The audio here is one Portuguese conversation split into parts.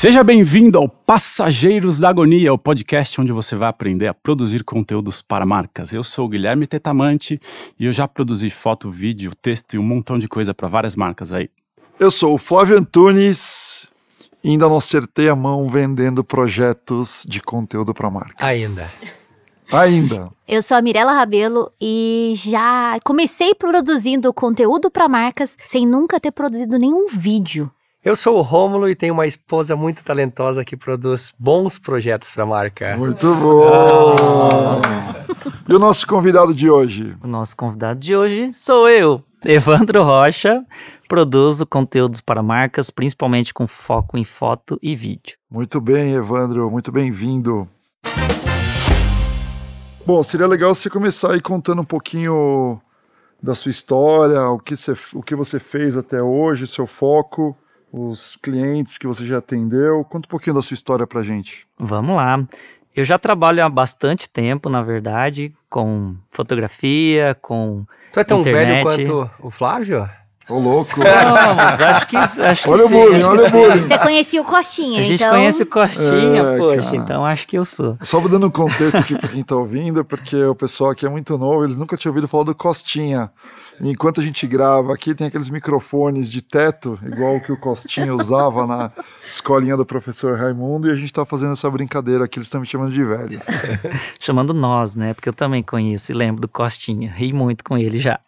Seja bem-vindo ao Passageiros da Agonia, o podcast onde você vai aprender a produzir conteúdos para marcas. Eu sou o Guilherme Tetamante e eu já produzi foto, vídeo, texto e um montão de coisa para várias marcas aí. Eu sou o Flávio Antunes e ainda não acertei a mão vendendo projetos de conteúdo para marcas. Ainda. Eu sou a Mirella Rabelo e já comecei produzindo conteúdo para marcas sem nunca ter produzido nenhum vídeo. Eu sou o Rômulo e tenho uma esposa muito talentosa que produz bons projetos para a marca. Muito bom! E o nosso convidado de hoje? O nosso convidado de hoje sou eu, Evandro Rocha. Produzo conteúdos para marcas, principalmente com foco em foto e vídeo. Muito bem, Evandro. Muito bem-vindo. Bom, seria legal você começar aí contando um pouquinho da sua história, o que você fez até hoje, seu foco, os clientes que você já atendeu. Conta um pouquinho da sua história pra gente. Vamos lá. Eu já trabalho há bastante tempo, na verdade, com fotografia, com internet. Tu é tão velho quanto o Flávio? Ô, louco! Não, mas acho que olha sim. Olha o bullying. Você conhecia o Costinha, então... A gente conhece o Costinha, poxa, cara. Então acho que eu sou. Só dando um contexto aqui pra quem tá ouvindo, porque o pessoal aqui é muito novo, eles nunca tinham ouvido falar do Costinha. Enquanto a gente grava aqui, tem aqueles microfones de teto, igual o que o Costinha usava na escolinha do professor Raimundo, e a gente tá fazendo essa brincadeira aqui, eles estão me chamando de velho. Chamando nós, né? Porque eu também conheço e lembro do Costinha, ri muito com ele já.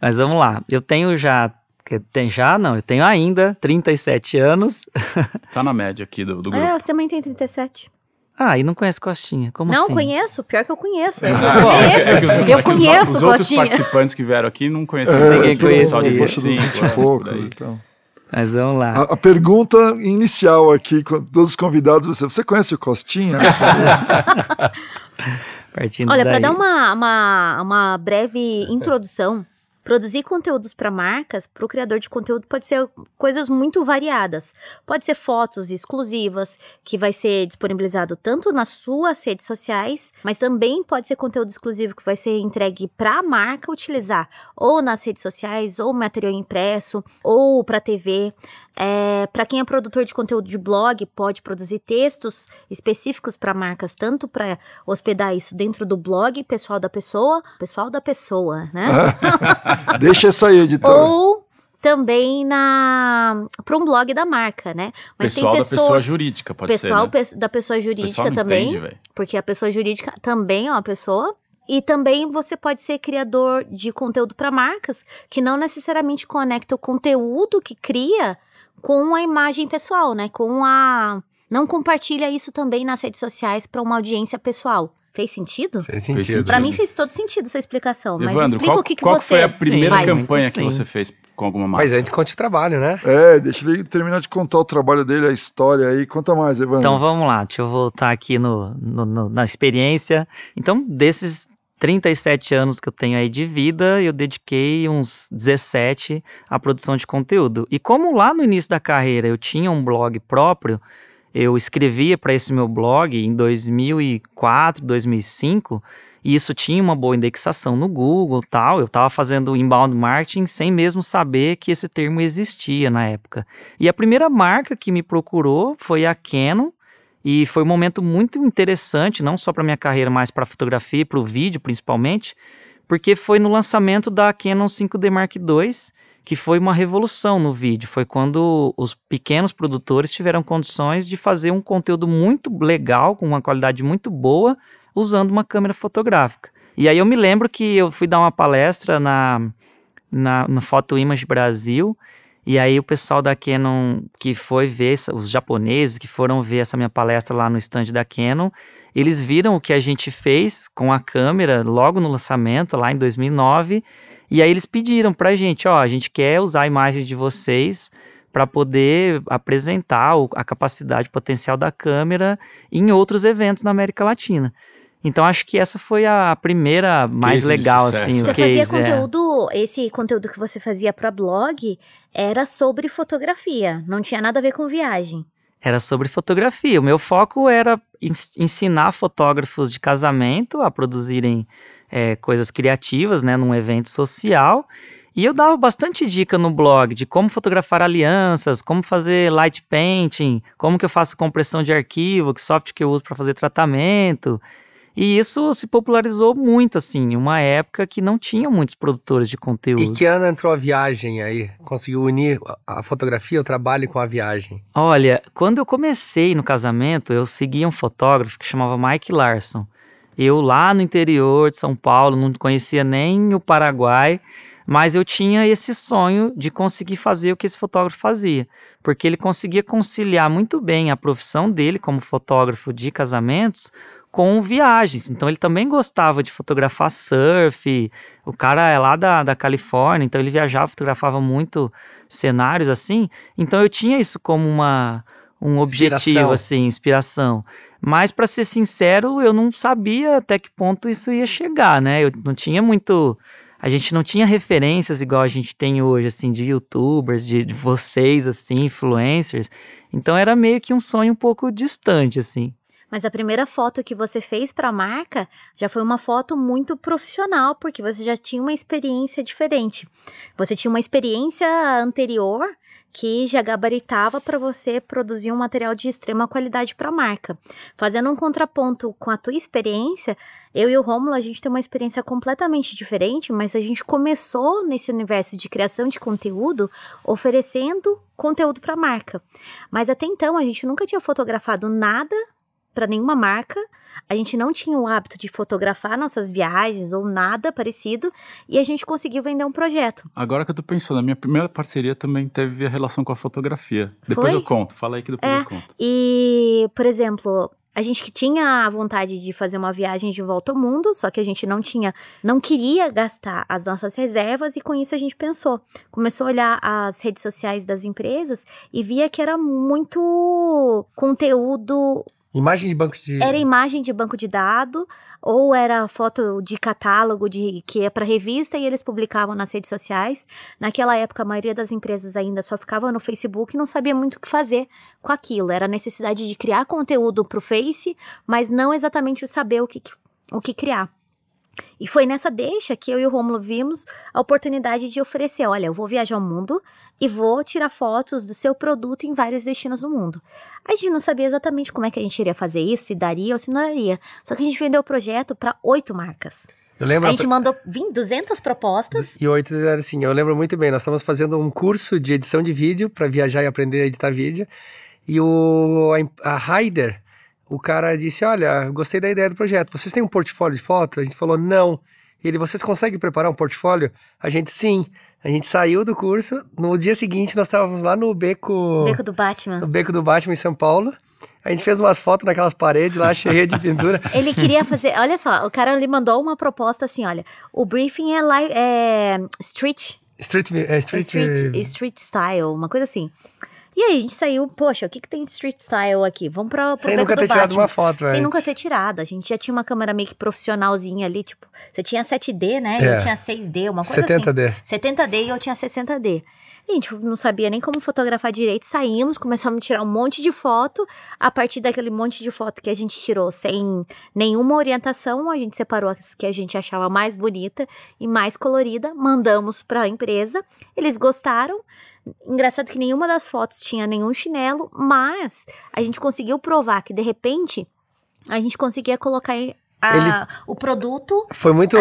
Mas vamos lá, eu tenho ainda 37 anos. Tá na média aqui do grupo. É, eu também tenho 37. Ah, e não conhece Costinha, como não, assim? Não, conheço, pior que eu conheço. Eu conheço Costinha. Os outros participantes que vieram aqui não conheciam. Ninguém conhecia. Só de poucos, então. Mas vamos lá. A pergunta inicial aqui, com todos os convidados, você conhece o Costinha? Olha, para dar uma breve introdução, produzir conteúdos para marcas, para o criador de conteúdo, pode ser coisas muito variadas. Pode ser fotos exclusivas, que vai ser disponibilizado tanto nas suas redes sociais, mas também pode ser conteúdo exclusivo que vai ser entregue para a marca utilizar, ou nas redes sociais, ou material impresso, ou para TV. Para quem é produtor de conteúdo de blog, pode produzir textos específicos para marcas, tanto para hospedar isso dentro do blog pessoal da pessoa, né? Deixa isso aí, editor. Ou também para um blog da marca, né? Mas pessoal tem pessoas, da pessoa jurídica, pode ser, né? Pessoal da pessoa jurídica também, entende, porque a pessoa jurídica também é uma pessoa. E também você pode ser criador de conteúdo para marcas, que não necessariamente conecta o conteúdo que cria com a imagem pessoal, né? Não compartilha isso também nas redes sociais para uma audiência pessoal. Fez sentido? Fez sentido. Para mim fez todo sentido essa explicação. Evandro, mas explica qual foi a primeira campanha que você fez com alguma marca? Mas antes conte o trabalho, né? Deixa ele terminar de contar o trabalho dele, a história aí. Conta mais, Evandro. Então vamos lá, deixa eu voltar aqui na experiência. Então, desses 37 anos que eu tenho aí de vida, eu dediquei uns 17 à produção de conteúdo. E como lá no início da carreira eu tinha um blog próprio, eu escrevia para esse meu blog em 2004, 2005, e isso tinha uma boa indexação no Google e tal. Eu estava fazendo inbound marketing sem mesmo saber que esse termo existia na época. E a primeira marca que me procurou foi a Canon. E foi um momento muito interessante, não só para minha carreira, mas para a fotografia e para o vídeo principalmente, porque foi no lançamento da Canon 5D Mark II, que foi uma revolução no vídeo. Foi quando os pequenos produtores tiveram condições de fazer um conteúdo muito legal, com uma qualidade muito boa, usando uma câmera fotográfica. E aí eu me lembro que eu fui dar uma palestra no Photo Image Brasil. E aí o pessoal da Canon que foi ver, os japoneses que foram ver essa minha palestra lá no stand da Canon, eles viram o que a gente fez com a câmera logo no lançamento, lá em 2009, e aí eles pediram pra gente, a gente quer usar imagens de vocês para poder apresentar a capacidade potencial da câmera em outros eventos na América Latina. Então, acho que essa foi a primeira mais legal, assim. Você fazia conteúdo... Esse conteúdo que você fazia para blog era sobre fotografia. Não tinha nada a ver com viagem. Era sobre fotografia. O meu foco era ensinar fotógrafos de casamento a produzirem coisas criativas, né? Num evento social. E eu dava bastante dica no blog de como fotografar alianças, como fazer light painting, como que eu faço compressão de arquivo, que software que eu uso para fazer tratamento. E isso se popularizou muito, assim, em uma época que não tinha muitos produtores de conteúdo. E que ano entrou a viagem aí? Conseguiu unir a fotografia, o trabalho com a viagem? Olha, quando eu comecei no casamento, eu seguia um fotógrafo que chamava Mike Larson. Eu lá no interior de São Paulo, não conhecia nem o Paraguai, mas eu tinha esse sonho de conseguir fazer o que esse fotógrafo fazia, porque ele conseguia conciliar muito bem a profissão dele como fotógrafo de casamentos com viagens. Então ele também gostava de fotografar surf, o cara é lá da Califórnia, então ele viajava, fotografava muito cenários assim, então eu tinha isso como um objetivo, assim, inspiração. Mas para ser sincero, eu não sabia até que ponto isso ia chegar, né? Eu não tinha muito... A gente não tinha referências igual a gente tem hoje, assim, de youtubers, de vocês, assim, influencers. Então era meio que um sonho um pouco distante, assim. Mas a primeira foto que você fez para a marca já foi uma foto muito profissional, porque você já tinha uma experiência diferente. Você tinha uma experiência anterior que já gabaritava para você produzir um material de extrema qualidade para a marca. Fazendo um contraponto com a tua experiência, eu e o Rômulo, a gente tem uma experiência completamente diferente, mas a gente começou nesse universo de criação de conteúdo oferecendo conteúdo para a marca. Mas até então, a gente nunca tinha fotografado nada para nenhuma marca, a gente não tinha o hábito de fotografar nossas viagens ou nada parecido, e a gente conseguiu vender um projeto. Agora que eu tô pensando, a minha primeira parceria também teve a relação com a fotografia. Foi? Depois eu conto, fala aí que depois eu conto. E, por exemplo, a gente que tinha a vontade de fazer uma viagem de volta ao mundo, só que a gente não queria gastar as nossas reservas, e com isso a gente começou a olhar as redes sociais das empresas e via que era muito conteúdo... Era imagem de banco de dado, ou era foto de catálogo que é para revista e eles publicavam nas redes sociais. Naquela época, a maioria das empresas ainda só ficava no Facebook e não sabia muito o que fazer com aquilo. Era a necessidade de criar conteúdo para o Face, mas não exatamente o saber o que criar. E foi nessa deixa que eu e o Rômulo vimos a oportunidade de oferecer, olha, eu vou viajar ao mundo e vou tirar fotos do seu produto em vários destinos do mundo. A gente não sabia exatamente como é que a gente iria fazer isso, se daria ou se não daria. Só que a gente vendeu o projeto para 8 marcas. Eu lembro, a gente mandou 200 propostas. E 8 era assim, eu lembro muito bem, nós estávamos fazendo um curso de edição de vídeo para viajar e aprender a editar vídeo. E a Ryder... O cara disse, olha, gostei da ideia do projeto. Vocês têm um portfólio de foto? A gente falou, não. Ele, vocês conseguem preparar um portfólio? A gente, sim. A gente saiu do curso. No dia seguinte, nós estávamos lá no Beco do Batman. No Beco do Batman, em São Paulo. A gente fez umas fotos naquelas paredes lá, cheias de pintura. Ele queria fazer... Olha só, o cara lhe mandou uma proposta assim, olha. O briefing é live, street style, uma coisa assim. E aí a gente saiu, poxa, o que tem de street style aqui? Vamos pro Beco do Batman. Sem nunca ter tirado uma foto, velho. Sem nunca ter tirado. A gente já tinha uma câmera meio que profissionalzinha ali, tipo... Você tinha 7D, né? É. Eu tinha 6D, uma coisa 70D. Assim. 70D. E eu tinha 60D. E a gente não sabia nem como fotografar direito. Saímos, começamos a tirar um monte de foto. A partir daquele monte de foto que a gente tirou sem nenhuma orientação, a gente separou as que a gente achava mais bonita e mais colorida. Mandamos pra empresa. Eles gostaram. Engraçado que nenhuma das fotos tinha nenhum chinelo, mas a gente conseguiu provar que, de repente, a gente conseguia colocar o produto... Foi muito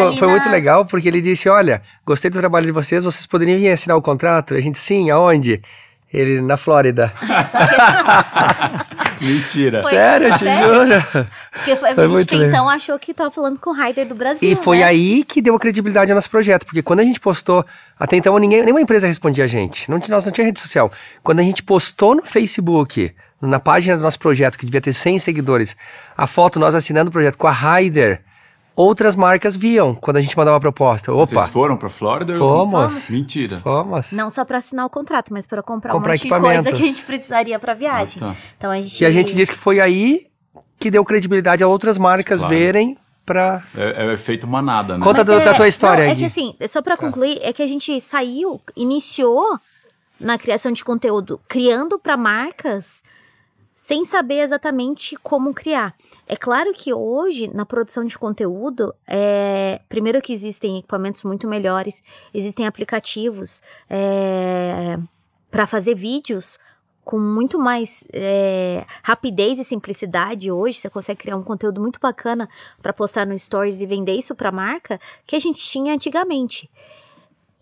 legal, porque ele disse, olha, gostei do trabalho de vocês, vocês poderiam vir assinar o contrato? A gente, sim, aonde? Ele, na Flórida. Mentira. Sério, te juro. Porque a gente então achou que estava falando com o Ryder do Brasil. E foi aí que deu a credibilidade ao nosso projeto, porque quando a gente postou, até então nenhuma empresa respondia a gente. Nós não tinha rede social. Quando a gente postou no Facebook, na página do nosso projeto, que devia ter 100 seguidores, a foto nós assinando o projeto com a Ryder, outras marcas viam quando a gente mandava uma proposta. Opa. Vocês foram pra Flórida? Fomos. Mentira. Fomos. Não só para assinar o contrato, mas para comprar um monte de coisa que a gente precisaria pra viagem. Ah, tá. Então E a gente disse que foi aí que deu credibilidade a outras marcas, claro, verem pra... É o efeito manada, né? Conta da tua história aí. É que assim, só pra concluir, é que a gente iniciou na criação de conteúdo, criando pra marcas... sem saber exatamente como criar. É claro que hoje, na produção de conteúdo, primeiro que existem equipamentos muito melhores, existem aplicativos para fazer vídeos com muito mais rapidez e simplicidade hoje. Você consegue criar um conteúdo muito bacana para postar no Stories e vender isso para a marca que a gente tinha antigamente.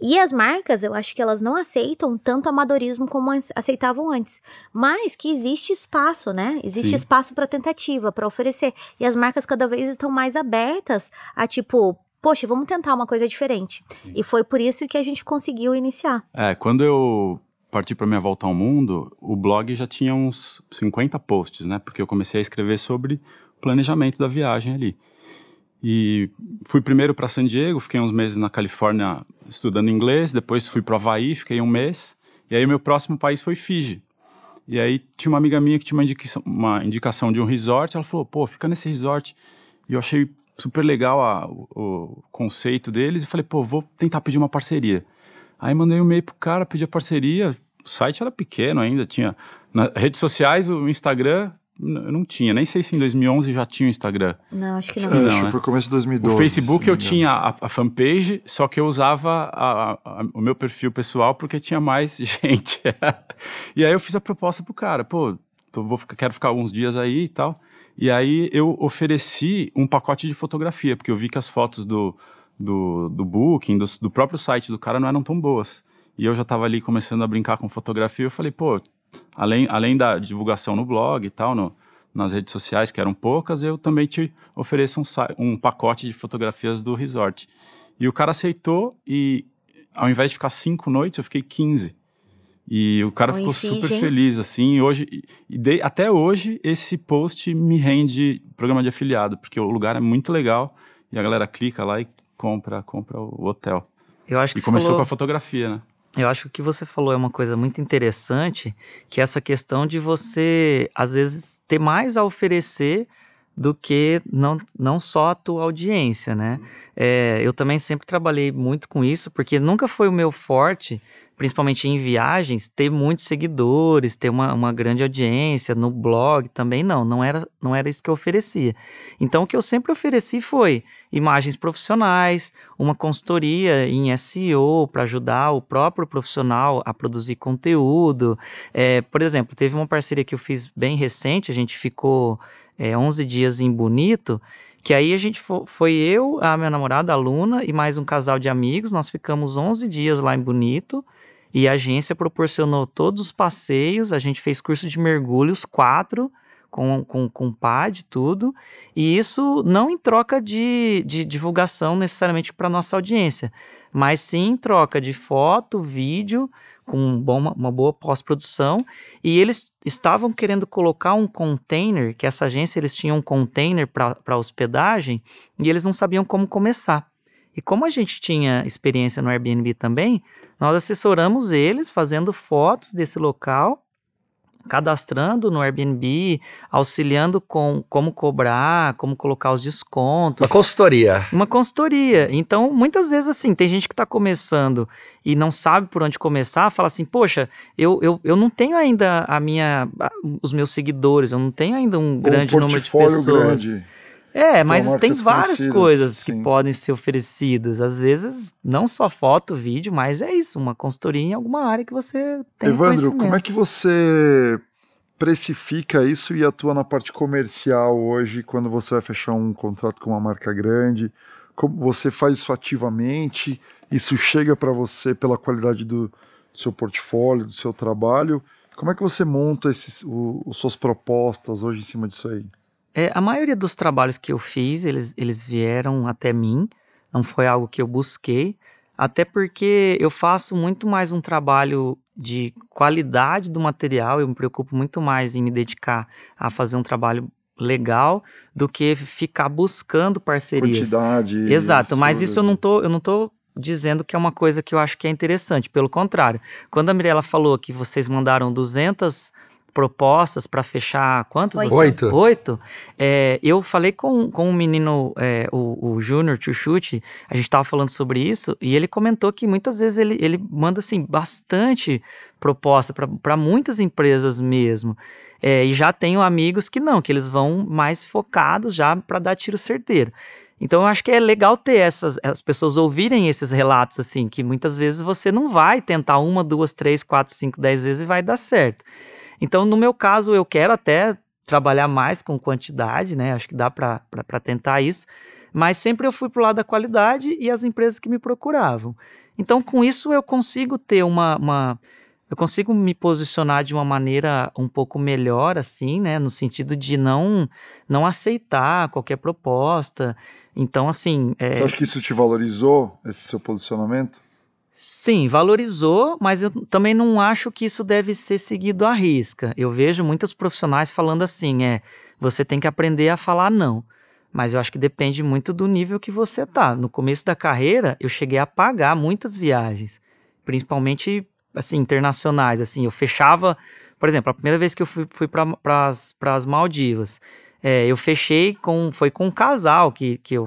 E as marcas, eu acho que elas não aceitam tanto amadorismo como aceitavam antes. Mas que existe espaço, né? Existe Sim. espaço para tentativa, para oferecer. E as marcas cada vez estão mais abertas a tipo, poxa, vamos tentar uma coisa diferente. Sim. E foi por isso que a gente conseguiu iniciar. Quando eu parti para minha volta ao mundo, o blog já tinha uns 50 posts, né? Porque eu comecei a escrever sobre planejamento da viagem ali. E fui primeiro para San Diego, fiquei uns meses na Califórnia estudando inglês, depois fui para o Havaí, fiquei um mês, e aí meu próximo país foi Fiji. E aí tinha uma amiga minha que tinha uma indicação de um resort, ela falou, pô, fica nesse resort. E eu achei super legal o conceito deles, e falei, pô, vou tentar pedir uma parceria. Aí mandei um e-mail pro cara, pedi a parceria, o site era pequeno ainda, tinha redes sociais, o Instagram... Não tinha, nem sei se em 2011 já tinha o Instagram. Não, acho que não. Acho que foi começo de 2012. O Facebook eu tinha a fanpage, só que eu usava o meu perfil pessoal porque tinha mais gente. E aí eu fiz a proposta pro cara, pô, quero ficar alguns dias aí e tal. E aí eu ofereci um pacote de fotografia, porque eu vi que as fotos do Booking, do próprio site do cara não eram tão boas. E eu já tava ali começando a brincar com fotografia, eu falei, pô... Além da divulgação no blog e tal, nas redes sociais, que eram poucas, eu também te ofereço um pacote de fotografias do resort. E o cara aceitou e, ao invés de ficar 5 noites, eu fiquei 15. E o cara ficou super feliz, assim. Até hoje, esse post me rende programa de afiliado, porque o lugar é muito legal e a galera clica lá e compra o hotel. Eu acho que e começou com a fotografia, né? Eu acho que o que você falou é uma coisa muito interessante, que é essa questão de você, às vezes, ter mais a oferecer do que não só a tua audiência, né? Eu também sempre trabalhei muito com isso, porque nunca foi o meu forte, principalmente em viagens, ter muitos seguidores, ter uma grande audiência, no blog também não era isso que eu oferecia. Então, o que eu sempre ofereci foi imagens profissionais, uma consultoria em SEO para ajudar o próprio profissional a produzir conteúdo. Por exemplo, teve uma parceria que eu fiz bem recente, a gente ficou 11 dias em Bonito, que aí a gente foi eu, a minha namorada, a Luna, e mais um casal de amigos, nós ficamos 11 dias lá em Bonito. E a agência proporcionou todos os passeios, a gente fez curso de mergulhos 4, com PAD e tudo, e isso não em troca de divulgação necessariamente para nossa audiência, mas sim em troca de foto, vídeo, com uma boa pós-produção, e eles estavam querendo colocar um container, que essa agência, eles tinham um container para hospedagem, e eles não sabiam como começar. E como a gente tinha experiência no Airbnb também, nós assessoramos eles fazendo fotos desse local, cadastrando no Airbnb, auxiliando com como cobrar, como colocar os descontos. Uma consultoria. Então, muitas vezes, assim, tem gente que está começando e não sabe por onde começar, fala assim, poxa, eu não tenho ainda os meus seguidores, eu não tenho ainda um grande número de pessoas. Mas tem várias coisas sim. que podem ser oferecidas. Às vezes, não só foto, vídeo, mas é isso, uma consultoria em alguma área que você tem Evandro, como é que você precifica isso e atua na parte comercial hoje, quando você vai fechar um contrato com uma marca grande? Como você faz isso ativamente? Isso chega para você pela qualidade do seu portfólio, do seu trabalho? Como é que você monta suas propostas hoje em cima disso aí? A maioria dos trabalhos que eu fiz, eles vieram até mim, não foi algo que eu busquei, até porque eu faço muito mais um trabalho de qualidade do material, eu me preocupo muito mais em me dedicar a fazer um trabalho legal do que ficar buscando parcerias. Quantidade. Exato, mas isso eu não tô dizendo que é uma coisa que eu acho que é interessante, pelo contrário. Quando a Mirella falou que vocês mandaram 200 propostas para fechar quantas? 8. 8. Eu falei com um menino, o Júnior Tchuchute, a gente estava falando sobre isso, e ele comentou que muitas vezes ele manda assim, bastante proposta para muitas empresas mesmo. E já tenho amigos que não, que eles vão mais focados já para dar tiro certeiro. Então, eu acho que é legal ter as pessoas ouvirem esses relatos, assim, que muitas vezes você não vai tentar 1, 2, 3, 4, 5, 10 vezes e vai dar certo. Então, no meu caso, eu quero até trabalhar mais com quantidade, né? Acho que dá para tentar isso. Mas sempre eu fui pro lado da qualidade e as empresas que me procuravam. Então, com isso, eu consigo ter eu consigo me posicionar de uma maneira um pouco melhor, assim, né? No sentido de não aceitar qualquer proposta. Então, assim... Você acha que isso te valorizou, esse seu posicionamento? Sim, valorizou, mas eu também não acho que isso deve ser seguido à risca. Eu vejo muitos profissionais falando assim, você tem que aprender a falar não. Mas eu acho que depende muito do nível que você tá. No começo da carreira, eu cheguei a pagar muitas viagens, principalmente... assim, internacionais, assim, eu fechava, por exemplo, a primeira vez que eu fui para as Maldivas, eu fechei foi com um casal que eu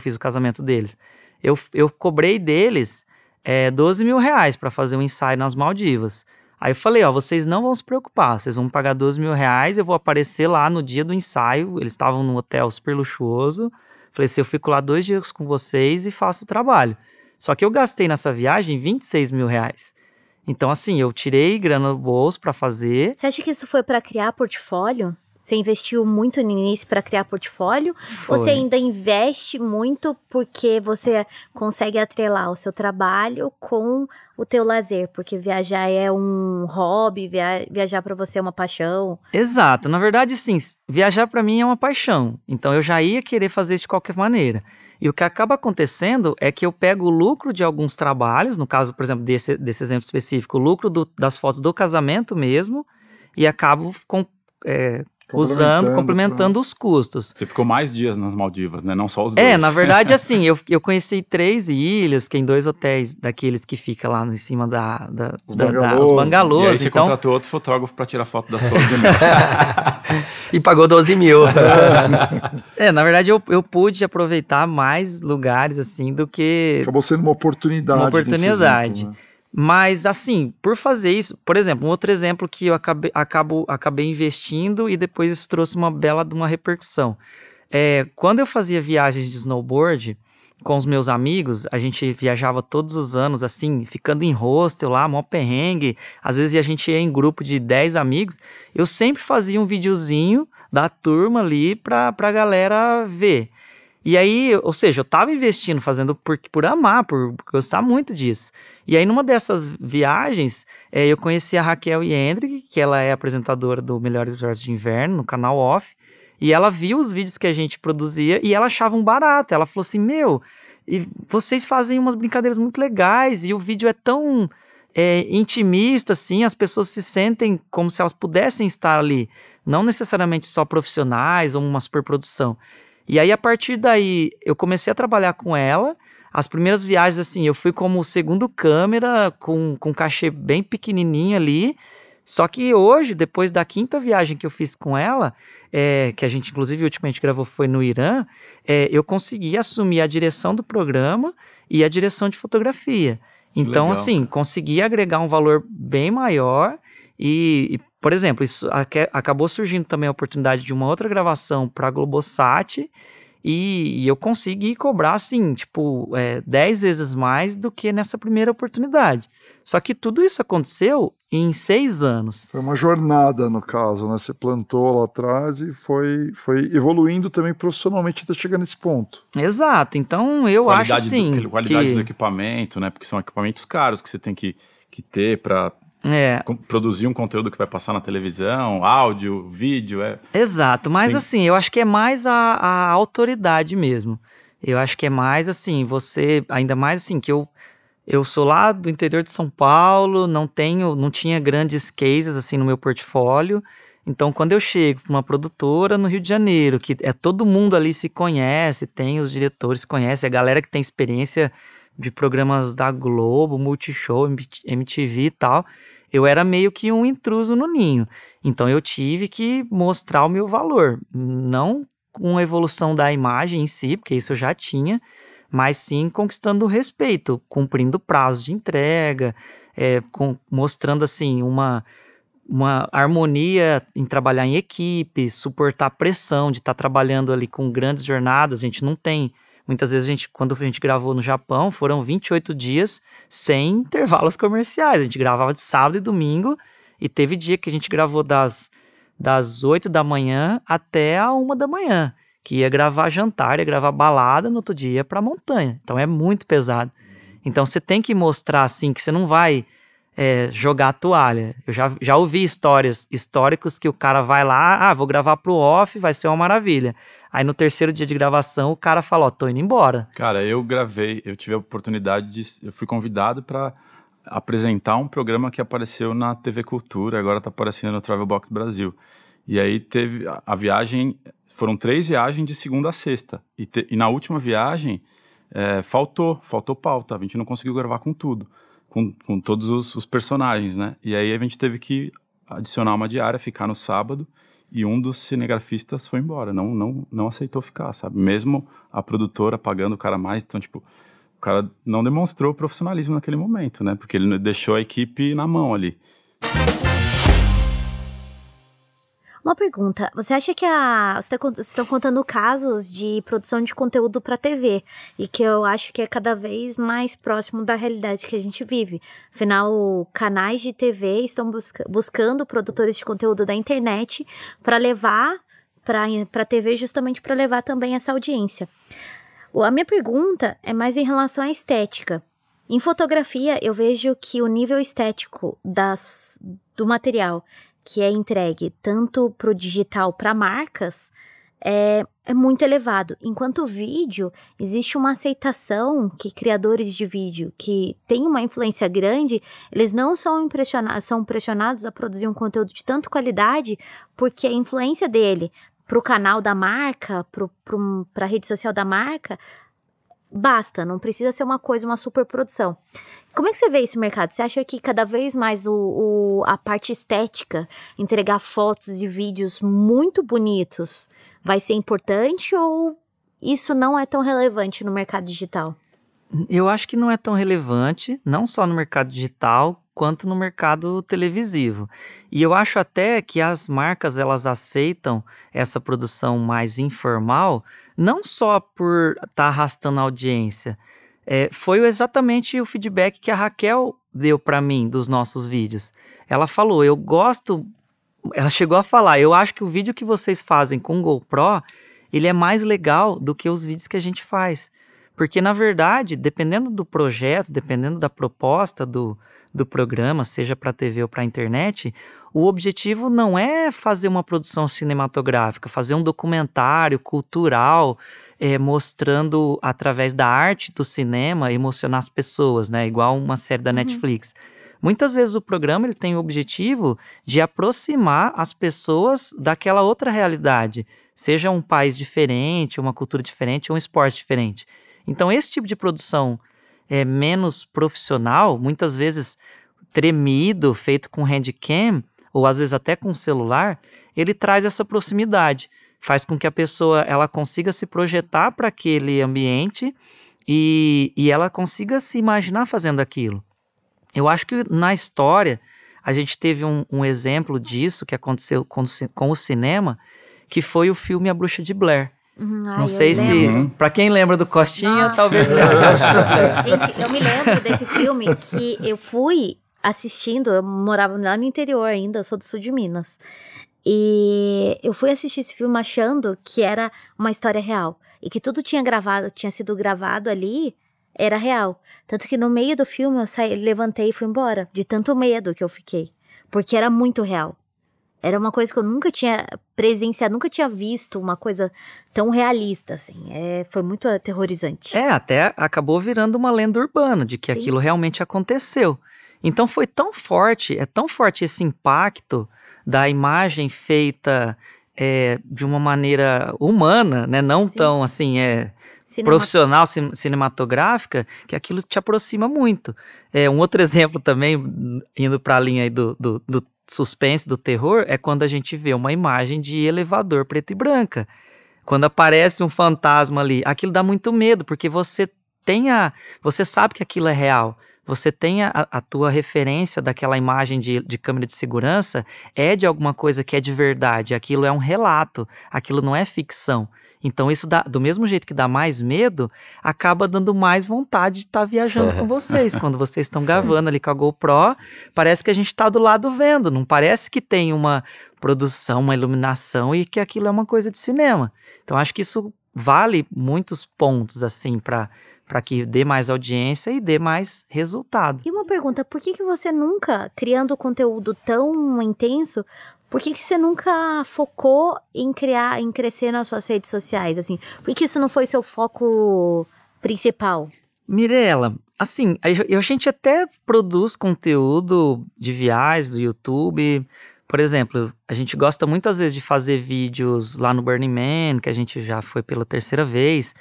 fiz o casamento deles, eu cobrei deles R$12 mil para fazer um ensaio nas Maldivas. Aí eu falei, vocês não vão se preocupar, vocês vão me pagar R$12 mil, eu vou aparecer lá no dia do ensaio, eles estavam num hotel super luxuoso, falei assim, eu fico lá 2 dias com vocês e faço o trabalho. Só que eu gastei nessa viagem R$26 mil. Então, assim, eu tirei grana do bolso para fazer. Você acha que isso foi para criar portfólio? Você investiu muito no início para criar portfólio? Foi. Ou você ainda investe muito porque você consegue atrelar o seu trabalho com o teu lazer? Porque viajar é um hobby, viajar para você é uma paixão. Exato. Na verdade, sim, viajar para mim é uma paixão. Então, eu já ia querer fazer isso de qualquer maneira. E o que acaba acontecendo é que eu pego o lucro de alguns trabalhos, no caso, por exemplo, desse exemplo específico, o lucro das fotos do casamento mesmo, e acabo complementando os custos. Você ficou mais dias nas Maldivas, né? Não só os 2. Na verdade, assim, eu conheci 3 ilhas, fiquei em 2 hotéis daqueles que fica lá em cima os bangalôs. E aí você contratou outro fotógrafo para tirar foto da sua. E pagou 12 mil. Na verdade, eu pude aproveitar mais lugares, assim, do que... Acabou sendo uma oportunidade. Uma oportunidade. Exemplo, né? Mas, assim, por fazer isso... Por exemplo, um outro exemplo que eu acabei investindo e depois isso trouxe uma bela de uma repercussão. Quando eu fazia viagens de snowboard com os meus amigos, a gente viajava todos os anos, assim, ficando em hostel lá, mó perrengue. Às vezes a gente ia em grupo de 10 amigos. Eu sempre fazia um videozinho da turma ali pra galera ver. E aí, ou seja, eu tava investindo, fazendo por amar, por gostar muito disso. E aí, numa dessas viagens, eu conheci a Raquel e a Hendrik, que ela é apresentadora do Melhores Hortos de Inverno, no canal OFF, e ela viu os vídeos que a gente produzia e ela achava um barato. Ela falou assim, e vocês fazem umas brincadeiras muito legais e o vídeo é tão intimista, assim, as pessoas se sentem como se elas pudessem estar ali, não necessariamente só profissionais ou uma superprodução. E aí, a partir daí, eu comecei a trabalhar com ela. As primeiras viagens, assim, eu fui como segundo câmera, com um cachê bem pequenininho ali. Só que hoje, depois da 5ª viagem que eu fiz com ela, que a gente, inclusive, ultimamente gravou, foi no Irã, eu consegui assumir a direção do programa e a direção de fotografia. Então, legal. Assim, consegui agregar um valor bem maior e por exemplo, isso acabou surgindo também a oportunidade de uma outra gravação para a Globosat e eu consegui cobrar, assim, tipo, 10 vezes mais do que nessa primeira oportunidade. Só que tudo isso aconteceu em 6 anos. Foi uma jornada, no caso, né? Você plantou lá atrás e foi evoluindo também profissionalmente até chegar nesse ponto. Exato. Então, eu acho, assim... Qualidade do equipamento, né? Porque são equipamentos caros que você tem que ter para... Produzir um conteúdo que vai passar na televisão, áudio, vídeo. Exato, mas assim, eu acho que é mais a autoridade mesmo. Eu acho que é mais assim, você, ainda mais assim, que eu sou lá do interior de São Paulo, não tinha grandes cases assim no meu portfólio. Então, quando eu chego para uma produtora no Rio de Janeiro, que todo mundo ali se conhece, tem os diretores, conhece, a galera que tem experiência de programas da Globo, Multishow, MTV e tal, eu era meio que um intruso no ninho. Então eu tive que mostrar o meu valor, não com a evolução da imagem em si, porque isso eu já tinha, mas sim conquistando respeito, cumprindo prazo de entrega, mostrando assim uma harmonia em trabalhar em equipe, suportar a pressão de estar trabalhando ali com grandes jornadas. A gente não tem... Muitas vezes, quando a gente gravou no Japão, foram 28 dias sem intervalos comerciais. A gente gravava de sábado e domingo, e teve dia que a gente gravou das 8 da manhã até a 1 da manhã, que ia gravar jantar, ia gravar balada, no outro dia ia pra montanha. Então é muito pesado. Então você tem que mostrar assim que você não vai jogar a toalha. Eu já ouvi históricos que o cara vai lá, vou gravar pro OFF, vai ser uma maravilha. Aí no terceiro dia de gravação, o cara fala, tô indo embora. Cara, eu tive a oportunidade eu fui convidado para apresentar um programa que apareceu na TV Cultura, agora tá aparecendo no Travel Box Brasil. E aí teve a viagem, foram 3 viagens de segunda a sexta. E na última viagem, faltou pauta, a gente não conseguiu gravar com tudo, com todos os personagens, né? E aí a gente teve que adicionar uma diária, ficar no sábado, e um dos cinegrafistas foi embora, não aceitou ficar, sabe? Mesmo a produtora pagando o cara mais, então, tipo, o cara não demonstrou profissionalismo naquele momento, né? Porque ele deixou a equipe na mão ali. Uma pergunta, você acha que vocês estão contando casos de produção de conteúdo para TV, e que eu acho que é cada vez mais próximo da realidade que a gente vive. Afinal, canais de TV estão buscando produtores de conteúdo da internet para levar para a TV, justamente para levar também essa audiência. A minha pergunta é mais em relação à estética. Em fotografia, eu vejo que o nível estético do material que é entregue tanto para o digital, para marcas, é muito elevado. Enquanto o vídeo, existe uma aceitação que criadores de vídeo que têm uma influência grande, eles não são pressionados a produzir um conteúdo de tanta qualidade, porque a influência dele para o canal da marca, para a rede social da marca, basta, não precisa ser uma superprodução. Como é que você vê esse mercado? Você acha que cada vez mais a parte estética, entregar fotos e vídeos muito bonitos, vai ser importante, ou isso não é tão relevante no mercado digital? Eu acho que não é tão relevante, não só no mercado digital, quanto no mercado televisivo. E eu acho até que as marcas, elas aceitam essa produção mais informal, não só por estar arrastando a audiência. Foi exatamente o feedback que a Raquel deu para mim dos nossos vídeos. Ela falou, ela chegou a falar, eu acho que o vídeo que vocês fazem com o GoPro, ele é mais legal do que os vídeos que a gente faz. Porque, na verdade, dependendo do projeto, dependendo da proposta do programa, seja para TV ou para internet, o objetivo não é fazer uma produção cinematográfica, fazer um documentário cultural, mostrando através da arte do cinema, emocionar as pessoas, né? Igual uma série da Netflix. Muitas vezes o programa ele tem o objetivo de aproximar as pessoas daquela outra realidade, seja um país diferente, uma cultura diferente, um esporte diferente. Então, esse tipo de produção é menos profissional, muitas vezes tremido, feito com handcam, ou às vezes até com celular, ele traz essa proximidade, faz com que a pessoa ela consiga se projetar para aquele ambiente e ela consiga se imaginar fazendo aquilo. Eu acho que na história a gente teve um exemplo disso que aconteceu com o cinema, que foi o filme A Bruxa de Blair. Não sei se... Pra quem lembra do Costinha, nossa, talvez... Gente, eu me lembro desse filme que eu fui assistindo, eu morava lá no interior ainda, eu sou do sul de Minas. E eu fui assistir esse filme achando que era uma história real. E que tudo tinha sido gravado ali, era real. Tanto que no meio do filme eu levantei e fui embora, de tanto medo que eu fiquei. Porque era muito real. Era uma coisa que eu nunca tinha presenciado, nunca tinha visto uma coisa tão realista, assim. Foi muito aterrorizante. Até acabou virando uma lenda urbana de que Sim. Aquilo realmente aconteceu. Então foi tão forte, tão forte esse impacto da imagem feita de uma maneira humana, né? Não Sim. Tão assim, profissional cinematográfica, que aquilo te aproxima muito. É, um outro exemplo também, indo para a linha aí do suspense, do terror, é quando a gente vê uma imagem de elevador preto e branca. Quando aparece um fantasma ali, aquilo dá muito medo, porque você sabe que aquilo é real. Você tem a tua referência daquela imagem de câmera de segurança é de alguma coisa que é de verdade, aquilo é um relato, aquilo não é ficção. Então isso dá, do mesmo jeito que dá mais medo, acaba dando mais vontade de estar viajando com vocês. Quando vocês estão gravando ali com a GoPro, parece que a gente está do lado vendo, não parece que tem uma produção, uma iluminação e que aquilo é uma coisa de cinema. Então acho que isso vale muitos pontos assim para que dê mais audiência e dê mais resultado. E uma pergunta, por que você nunca, criando conteúdo tão intenso, por que você nunca focou em crescer nas suas redes sociais, assim? Por que isso não foi seu foco principal? Mirella, assim, a gente até produz conteúdo de viagens do YouTube. Por exemplo, a gente gosta muito às vezes de fazer vídeos lá no Burning Man, que a gente já foi pela terceira vez.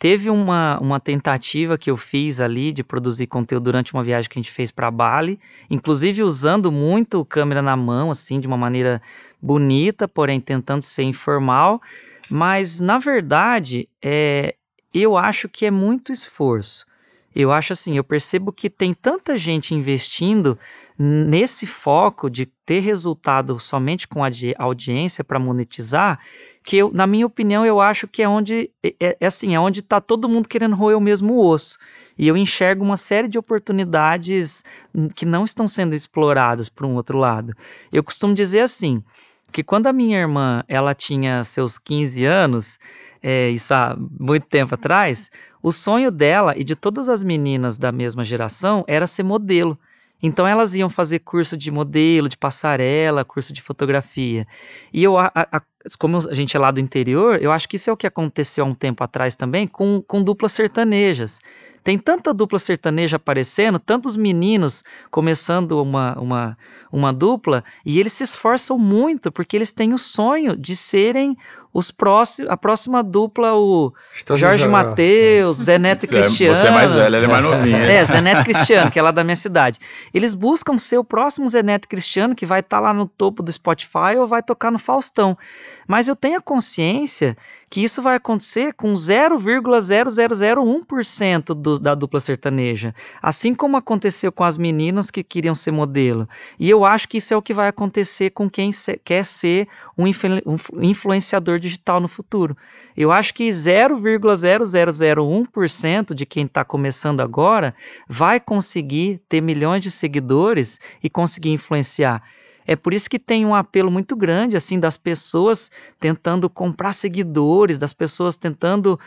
Teve uma tentativa que eu fiz ali de produzir conteúdo durante uma viagem que a gente fez para Bali, inclusive usando muito câmera na mão, assim, de uma maneira bonita, porém tentando ser informal. Mas, na verdade, eu acho que é muito esforço. Eu acho assim, eu percebo que tem tanta gente investindo nesse foco de ter resultado somente com a audiência para monetizar, que eu, na minha opinião, eu acho que é onde está todo mundo querendo roer o mesmo osso. E eu enxergo uma série de oportunidades que não estão sendo exploradas por um outro lado. Eu costumo dizer assim, que quando a minha irmã ela tinha seus 15 anos, isso há muito tempo atrás, o sonho dela e de todas as meninas da mesma geração era ser modelo. Então elas iam fazer curso de modelo, de passarela, curso de fotografia. E eu, como a gente é lá do interior, eu acho que isso é o que aconteceu há um tempo atrás também com duplas sertanejas. Tem tanta dupla sertaneja aparecendo, tantos meninos começando uma dupla, e eles se esforçam muito porque eles têm o sonho de serem a próxima dupla, o Jorge Mateus, Zeneto Cristiano. Você é mais velho, ele é mais novinho. Zeneto Cristiano, que é lá da minha cidade. Eles buscam ser o próximo Zeneto Cristiano, que vai estar lá no topo do Spotify ou vai tocar no Faustão. Mas eu tenho a consciência que isso vai acontecer com 0,0001% da dupla sertaneja. Assim como aconteceu com as meninas que queriam ser modelo. E eu acho que isso é o que vai acontecer com quem quer ser um influenciador digital no futuro. Eu acho que 0,0001% de quem está começando agora vai conseguir ter milhões de seguidores e conseguir influenciar. É por isso que tem um apelo muito grande, assim, das pessoas tentando comprar seguidores, das pessoas tentando,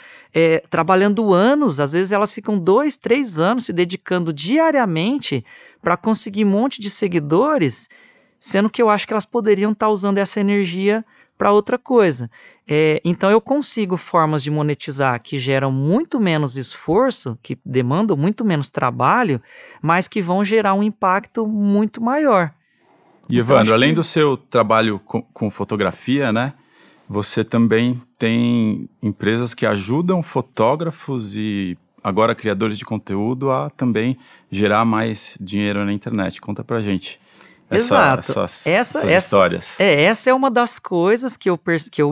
trabalhando anos, às vezes elas ficam 2, 3 anos se dedicando diariamente para conseguir um monte de seguidores, sendo que eu acho que elas poderiam estar usando essa energia para outra coisa. Então eu consigo formas de monetizar que geram muito menos esforço, que demandam muito menos trabalho, mas que vão gerar um impacto muito maior. E então, Evandro, além do seu trabalho com fotografia, né, você também tem empresas que ajudam fotógrafos e agora criadores de conteúdo a também gerar mais dinheiro na internet. Conta pra gente. Exato. Essas histórias. Essa é uma das coisas que eu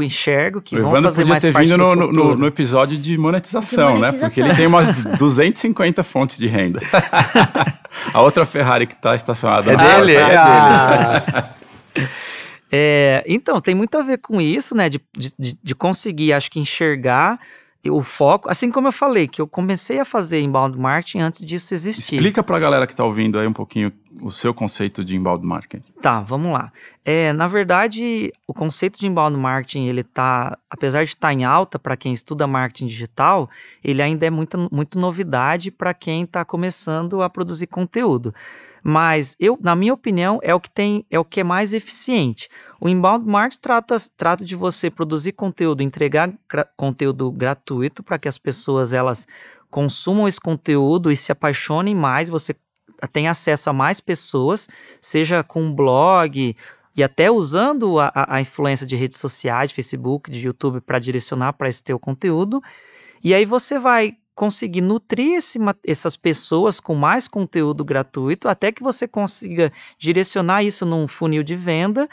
enxergo que o vão Evandro fazer mais parte do futuro. O Evandro podia ter vindo no episódio de monetização, né? Porque ele tem umas 250 fontes de renda. A outra Ferrari que está estacionada lá. É dele. Então, tem muito a ver com isso, né? De conseguir, acho que, enxergar o foco, assim como eu falei, que eu comecei a fazer inbound marketing antes disso existir. Explica pra galera que tá ouvindo aí um pouquinho o seu conceito de inbound marketing. Tá, vamos lá. Na verdade, o conceito de inbound marketing, ele tá, apesar de estar em alta para quem estuda marketing digital, ele ainda é muito novidade para quem tá começando a produzir conteúdo. Mas na minha opinião, é o que é mais eficiente. O inbound marketing trata de você produzir conteúdo, entregar conteúdo gratuito para que as pessoas elas consumam esse conteúdo e se apaixonem mais, você tem acesso a mais pessoas, seja com um blog e até usando a influência de redes sociais, de Facebook, de YouTube para direcionar para esse teu conteúdo. E aí você vai conseguir nutrir essas pessoas com mais conteúdo gratuito até que você consiga direcionar isso num funil de venda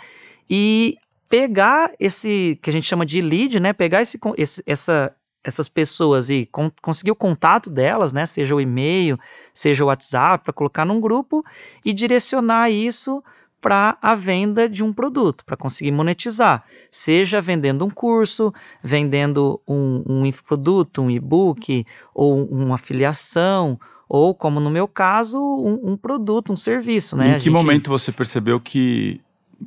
e pegar esse, que a gente chama de lead, né? Pegar essas pessoas e conseguir o contato delas, né? Seja o e-mail, seja o WhatsApp, para colocar num grupo e direcionar isso para a venda de um produto, para conseguir monetizar, seja vendendo um curso, vendendo um infoproduto, um e-book, ou uma afiliação, ou, como no meu caso, um produto, um serviço, né? Em que momento você percebeu que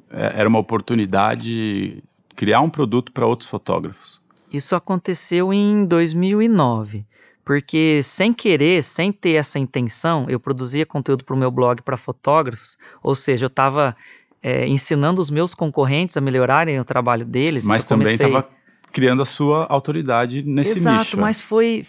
era uma oportunidade criar um produto para outros fotógrafos? Isso aconteceu em 2009, porque sem querer, sem ter essa intenção, eu produzia conteúdo para o meu blog para fotógrafos, ou seja, eu estava ensinando os meus concorrentes a melhorarem o trabalho deles. Mas também estava criando a sua autoridade nesse nicho. Exato, mas foi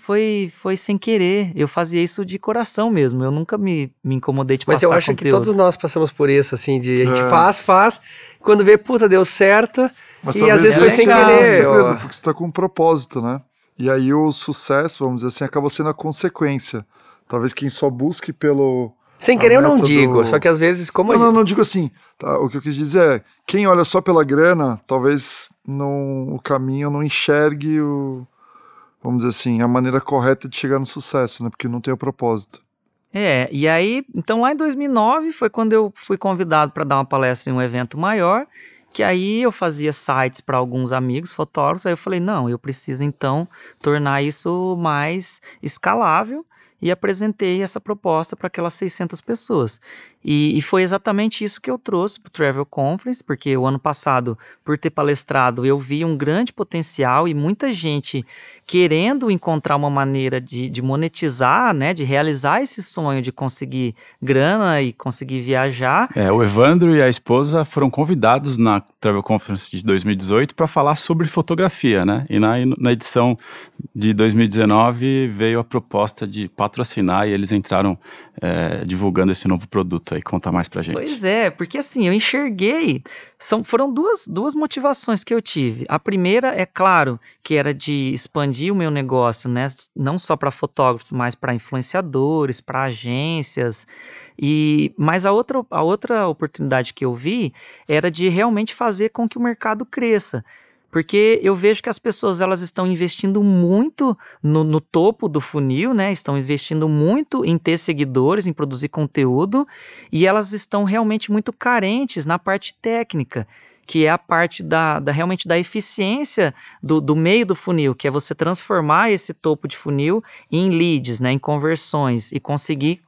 sem querer, eu fazia isso de coração mesmo, eu nunca me incomodei de passar conteúdo. Mas eu acho que todos nós passamos por isso, assim, de a gente faz, quando vê, puta, deu certo... Mas e às vezes foi sem querer. Porque você está com um propósito, né? E aí o sucesso, vamos dizer assim, acaba sendo a consequência. Talvez quem só busque pelo... Sem querer eu não digo, só que às vezes... como não digo assim. Tá? O que eu quis dizer é, quem olha só pela grana, talvez não, o caminho não enxergue, vamos dizer assim, a maneira correta de chegar no sucesso, né? Porque não tem o propósito. E aí, então lá em 2009 foi quando eu fui convidado para dar uma palestra em um evento maior... que aí eu fazia sites para alguns amigos, fotógrafos, aí eu falei, não, eu preciso então tornar isso mais escalável e apresentei essa proposta para aquelas 600 pessoas. E foi exatamente isso que eu trouxe para o Travel Conference, porque o ano passado, por ter palestrado, eu vi um grande potencial e muita gente querendo encontrar uma maneira de monetizar, né, de realizar esse sonho de conseguir grana e conseguir viajar. O Evandro e a esposa foram convidados na Travel Conference de 2018 para falar sobre fotografia, né? E na edição de 2019 veio a proposta de patrocinar e eles entraram divulgando esse novo produto. E conta mais pra gente. Pois é, porque assim, eu enxerguei, foram duas motivações que eu tive. A primeira, é claro, que era de expandir o meu negócio, né? Não só para fotógrafos, mas para influenciadores, para agências. Mas a outra oportunidade que eu vi era de realmente fazer com que o mercado cresça. Porque eu vejo que as pessoas elas estão investindo muito no topo do funil, né? Estão investindo muito em ter seguidores, em produzir conteúdo, e elas estão realmente muito carentes na parte técnica, que é a parte realmente da eficiência do meio do funil, que é você transformar esse topo de funil em leads, né? Em conversões, e conseguir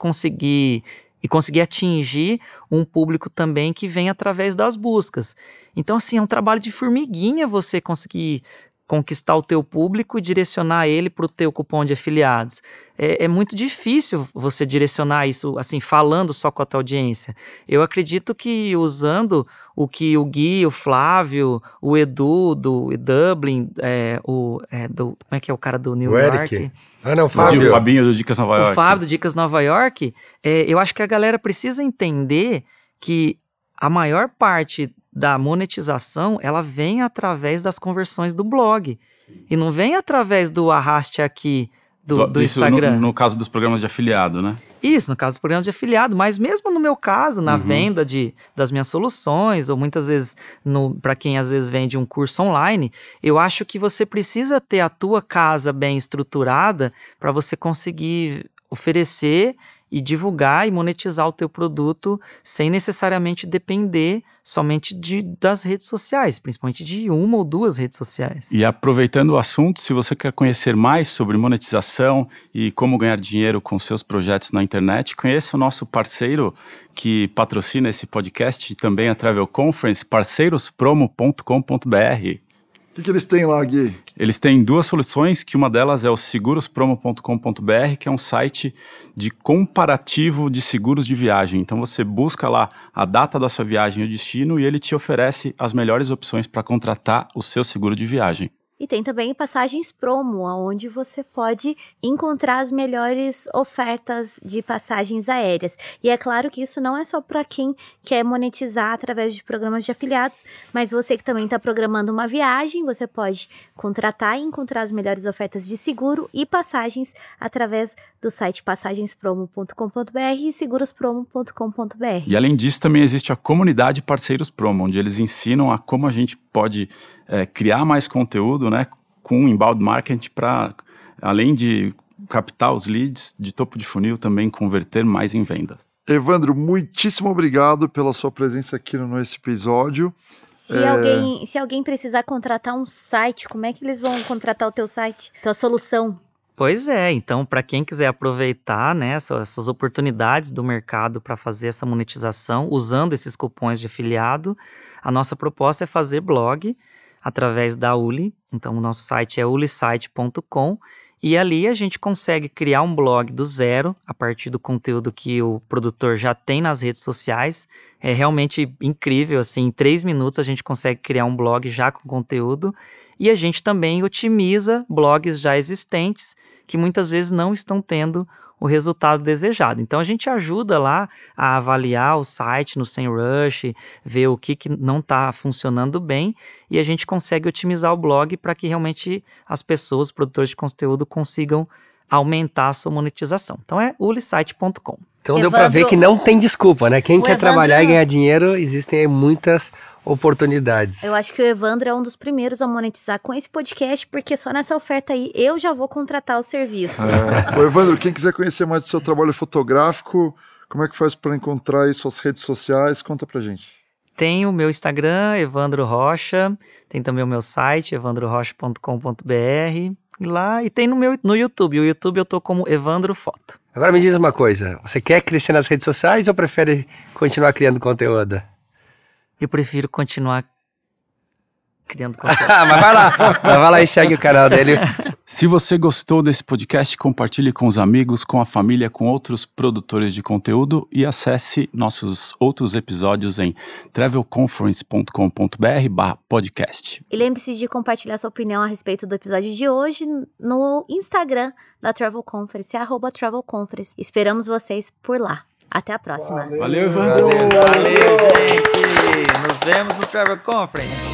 atingir um público também que vem através das buscas. Então, assim, é um trabalho de formiguinha você conseguir conquistar o teu público e direcionar ele para o teu cupom de afiliados. É muito difícil você direcionar isso, assim, falando só com a tua audiência. Eu acredito que usando o que o Gui, o Flávio, o Edu do Dublin, como é que é o cara do New York? O Fábio. O Fabinho do Dicas Nova York. O Fábio do Dicas Nova York. Eu acho que a galera precisa entender que a maior parte da monetização, ela vem através das conversões do blog. E não vem através do arraste aqui do Instagram. No caso dos programas de afiliado, né? Isso, no caso dos programas de afiliado. Mas mesmo no meu caso, na venda das minhas soluções, ou muitas vezes, para quem às vezes vende um curso online, eu acho que você precisa ter a tua casa bem estruturada para você conseguir oferecer e divulgar e monetizar o teu produto sem necessariamente depender somente das redes sociais, principalmente de uma ou duas redes sociais. E aproveitando o assunto, se você quer conhecer mais sobre monetização e como ganhar dinheiro com seus projetos na internet, conheça o nosso parceiro que patrocina esse podcast e também a Travel Conference, parceirospromo.com.br. O que eles têm lá, Gui? Eles têm duas soluções, que uma delas é o segurospromo.com.br, que é um site de comparativo de seguros de viagem. Então você busca lá a data da sua viagem e o destino e ele te oferece as melhores opções para contratar o seu seguro de viagem. E tem também passagens promo, onde você pode encontrar as melhores ofertas de passagens aéreas. E é claro que isso não é só para quem quer monetizar através de programas de afiliados, mas você que também está programando uma viagem, você pode contratar e encontrar as melhores ofertas de seguro e passagens através do site passagenspromo.com.br e segurospromo.com.br. E além disso, também existe a comunidade Parceiros Promo, onde eles ensinam a como a gente pode criar mais conteúdo, né, com inbound marketing para, além de captar os leads de topo de funil, também converter mais em vendas. Evandro, muitíssimo obrigado pela sua presença aqui no nosso episódio. Se alguém precisar contratar um site, como é que eles vão contratar o teu site, tua solução? Pois é, então para quem quiser aproveitar, né, essas oportunidades do mercado para fazer essa monetização usando esses cupons de afiliado, a nossa proposta é fazer blog através da Uli. Então o nosso site é ulisite.com e ali a gente consegue criar um blog do zero a partir do conteúdo que o produtor já tem nas redes sociais. É realmente incrível, assim, em 3 minutos a gente consegue criar um blog já com conteúdo. E a gente também otimiza blogs já existentes que muitas vezes não estão tendo o resultado desejado. Então, a gente ajuda lá a avaliar o site no SEMrush, ver o que não está funcionando bem e a gente consegue otimizar o blog para que realmente as pessoas, os produtores de conteúdo, consigam aumentar a sua monetização. Então, é ulisite.com. Então, Evandro, deu para ver que não tem desculpa, né? Quem quer trabalhar e ganhar dinheiro, existem aí muitas oportunidades. Eu acho que o Evandro é um dos primeiros a monetizar com esse podcast, porque só nessa oferta aí eu já vou contratar o serviço. É. Ô, Evandro, quem quiser conhecer mais do seu trabalho fotográfico, como é que faz para encontrar aí suas redes sociais? Conta pra gente. Tem o meu Instagram, Evandro Rocha, tem também o meu site, evandrorocha.com.br. Lá, e tem no YouTube. O YouTube eu tô como Evandro Foto. Agora me diz uma coisa, você quer crescer nas redes sociais ou prefere continuar criando conteúdo? Eu prefiro continuar criando conteúdo. Mas vai lá e segue o canal dele. Se você gostou desse podcast, compartilhe com os amigos, com a família, com outros produtores de conteúdo e acesse nossos outros episódios em travelconference.com.br/podcast. E lembre-se de compartilhar sua opinião a respeito do episódio de hoje no Instagram da Travel Conference, @Travel Conference. Esperamos vocês por lá. Até a próxima. Valeu, Evandro. Valeu, gente. Nos vemos no Travel Conference.